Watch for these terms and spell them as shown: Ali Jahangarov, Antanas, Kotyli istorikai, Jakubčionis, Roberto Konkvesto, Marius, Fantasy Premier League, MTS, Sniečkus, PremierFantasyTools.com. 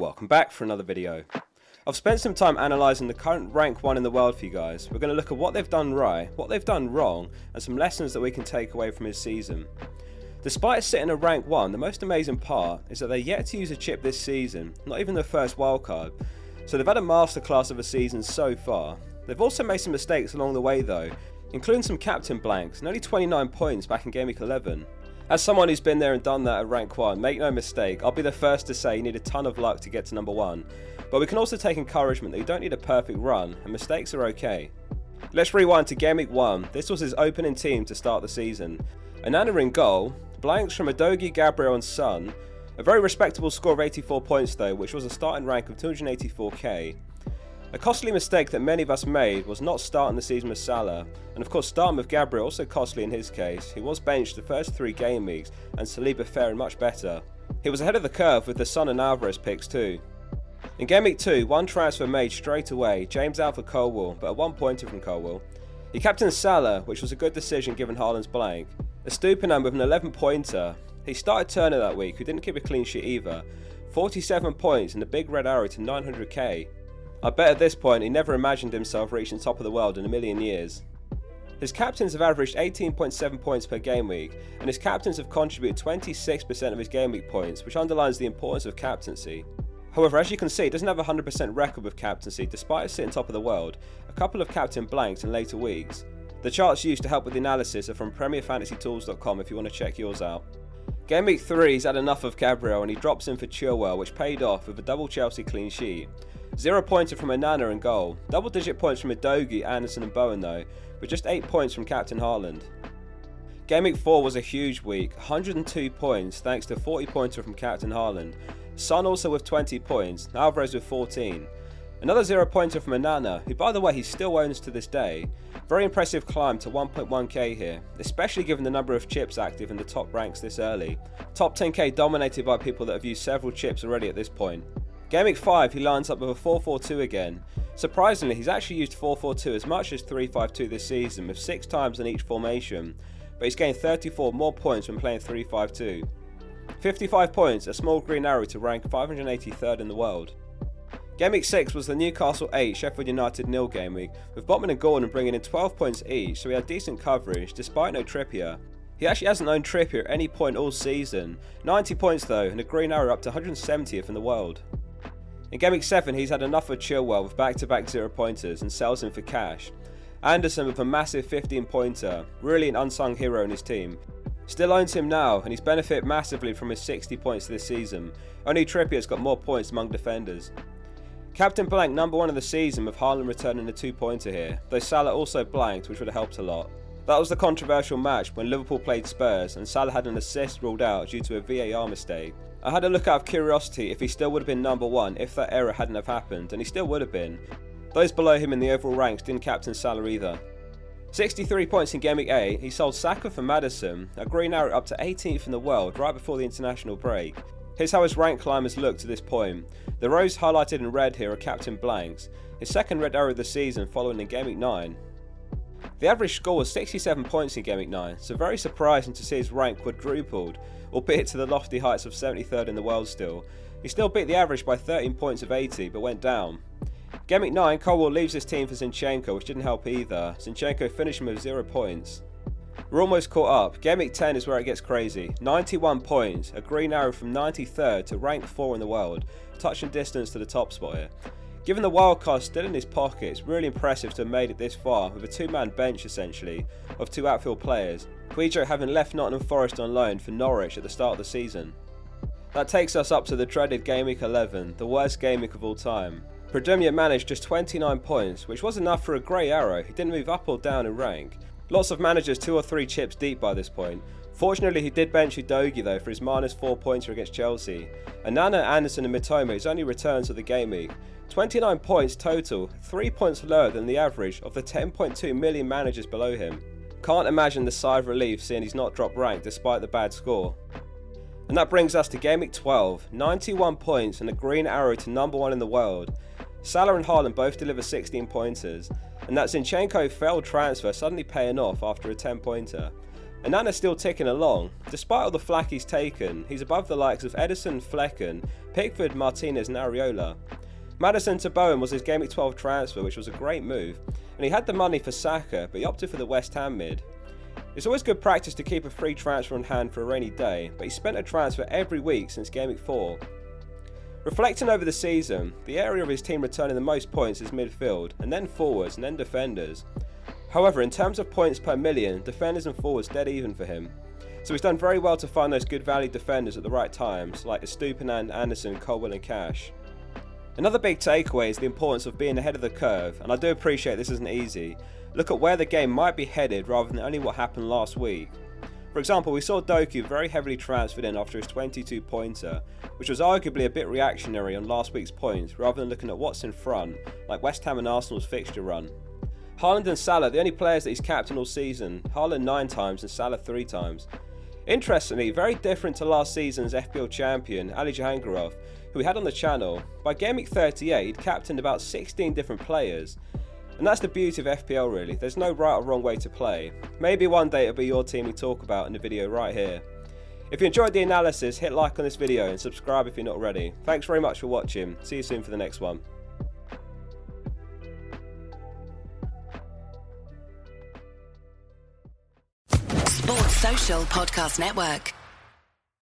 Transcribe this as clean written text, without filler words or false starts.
Welcome back for another video. I've spent some time analysing the current rank 1 in the world for you guys. We're going to look at what they've done right, what they've done wrong, and some lessons that we can take away from his season. Despite sitting at rank 1, the most amazing part is that they're yet to use a chip this season, not even their first wildcard. So they've had a masterclass of a season so far. They've also made some mistakes along the way though, including some captain blanks and only 29 points back in Game Week 11. As someone who's been there and done that at rank 1, make no mistake, I'll be the first to say you need a ton of luck to get to number 1. But we can also take encouragement that you don't need a perfect run, and mistakes are okay. Let's rewind to Game Week 1, this was his opening team to start the season. Onana in goal, blanks from Adogi, Gabriel and Son. A very respectable score of 84 points though, which was a starting rank of 284k. A costly mistake that many of us made was not starting the season with Salah, and of course starting with Gabriel also costly in his case, who was benched the first 3 game weeks and Saliba faring much better. He was ahead of the curve with the Son and Alvarez picks too. In Game Week 2, one transfer made straight away, James out for Colwell, but a 1-pointer from Colwell. He captained Salah, which was a good decision given Haaland's blank. Estupinan with an 11-pointer. He started Turner that week, who didn't keep a clean sheet either. 47 points and a big red arrow to 900k. I bet at this point he never imagined himself reaching top of the world in a million years. His captains have averaged 18.7 points per game week, and his captains have contributed 26% of his game week points, which underlines the importance of captaincy. However, as you can see, he doesn't have a 100% record with captaincy despite sitting top of the world, a couple of captain blanks in later weeks. The charts used to help with the analysis are from PremierFantasyTools.com if you want to check yours out. Game Week 3, he's had enough of Gabriel and he drops in for Chilwell, which paid off with a double Chelsea clean sheet. 0-pointer from Onana in goal, double-digit points from Adogi, Anderson and Bowen though, but just 8 points from Captain Haaland. Game Week 4 was a huge week, 102 points thanks to a 40-pointer from Captain Haaland. Son also with 20 points, Alvarez with 14. Another 0-pointer from Onana, who by the way he still owns to this day. Very impressive climb to 1.1k here, especially given the number of chips active in the top ranks this early. Top 10k dominated by people that have used several chips already at this point. Game Week 5 he lines up with a 4-4-2 again. Surprisingly he's actually used 4-4-2 as much as 3-5-2 this season with 6 times in each formation, but he's gained 34 more points when playing 3-5-2. 55 points, a small green arrow to rank 583rd in the world. Game Week 6 was the Newcastle 8 Sheffield United nil game week, with Botman and Gordon bringing in 12 points each, so he had decent coverage despite no Trippier. He actually hasn't owned Trippier at any point all season. 90 points though, and a green arrow up to 170th in the world. In Game Week 7 he's had enough of Chilwell with back-to-back 0-pointers and sells him for cash. Anderson with a massive 15-pointer, really an unsung hero in his team. Still owns him now, and he's benefited massively from his 60 points this season. Only Trippier's got more points among defenders. Captain blank number 1 of the season with Haaland returning a 2-pointer here, though Salah also blanked, which would have helped a lot. That was the controversial match when Liverpool played Spurs and Salah had an assist ruled out due to a VAR mistake. I had a look out of curiosity if he still would have been number 1 if that error hadn't have happened, and he still would have been. Those below him in the overall ranks didn't captain Salah either. 63 points in Game Week 8, he sold Saka for Maddison, a green arrow up to 18th in the world right before the international break. Here's how his rank climbers look to this point. The rows highlighted in red here are captain blanks, his second red arrow of the season following in Game Week 9. The average score was 67 points in Game Week 9, so very surprising to see his rank quadrupled, albeit to the lofty heights of 73rd in the world still. He still beat the average by 13 points of 80, but went down. Game Week 9, Colwell leaves his team for Zinchenko, which didn't help either. Zinchenko finishing with 0 points. We're almost caught up. Game Week 10 is where it gets crazy. 91 points, a green arrow from 93rd to rank 4 in the world, touching distance to the top spot here. Given the wildcard still in his pocket, it's really impressive to have made it this far with a 2-man bench essentially, of 2 outfield players, Guido having left Nottingham Forest on loan for Norwich at the start of the season. That takes us up to the dreaded Game Week 11, the worst game week of all time. Prudemia managed just 29 points, which was enough for a grey arrow, he didn't move up or down in rank. Lots of managers 2 or 3 chips deep by this point. Fortunately he did bench Udogie though for his minus 4-pointer against Chelsea. Onana, Anderson and Mitoma his only returns of the game week. 29 points total, 3 points lower than the average of the 10.2 million managers below him. Can't imagine the sigh of relief seeing he's not dropped rank despite the bad score. And that brings us to Game Week 12, 91 points and a green arrow to number 1 in the world. Salah and Haaland both deliver 16-pointers, and that Zinchenko failed transfer suddenly paying off after a 10-pointer. Onana's still ticking along. Despite all the flack he's taken, he's above the likes of Ederson, Flecken, Pickford, Martinez and Areola. Maddison to Bowen was his Game Week 12 transfer, which was a great move, and he had the money for Saka, but he opted for the West Ham mid. It's always good practice to keep a free transfer on hand for a rainy day, but he spent a transfer every week since Game Week 4. Reflecting over the season, the area of his team returning the most points is midfield, and then forwards, and then defenders. However, in terms of points per million, defenders and forwards dead even for him. So he's done very well to find those good value defenders at the right times, like Estupiñán, Anderson, Colwill and Cash. Another big takeaway is the importance of being ahead of the curve, and I do appreciate this isn't easy. Look at where the game might be headed rather than only what happened last week. For example, we saw Doku very heavily transferred in after his 22-pointer, which was arguably a bit reactionary on last week's points rather than looking at what's in front, like West Ham and Arsenal's fixture run. Haaland and Salah, the only players that he's captained all season, Haaland 9 times and Salah 3 times. Interestingly, very different to last season's FPL champion, Ali Jahangarov, who we had on the channel. By Game Week 38, he'd captained about 16 different players. And that's the beauty of FPL really, there's no right or wrong way to play. Maybe one day it'll be your team we talk about in the video right here. If you enjoyed the analysis, hit like on this video and subscribe if you're not already. Thanks very much for watching, see you soon for the next one. Sports Social Podcast Network.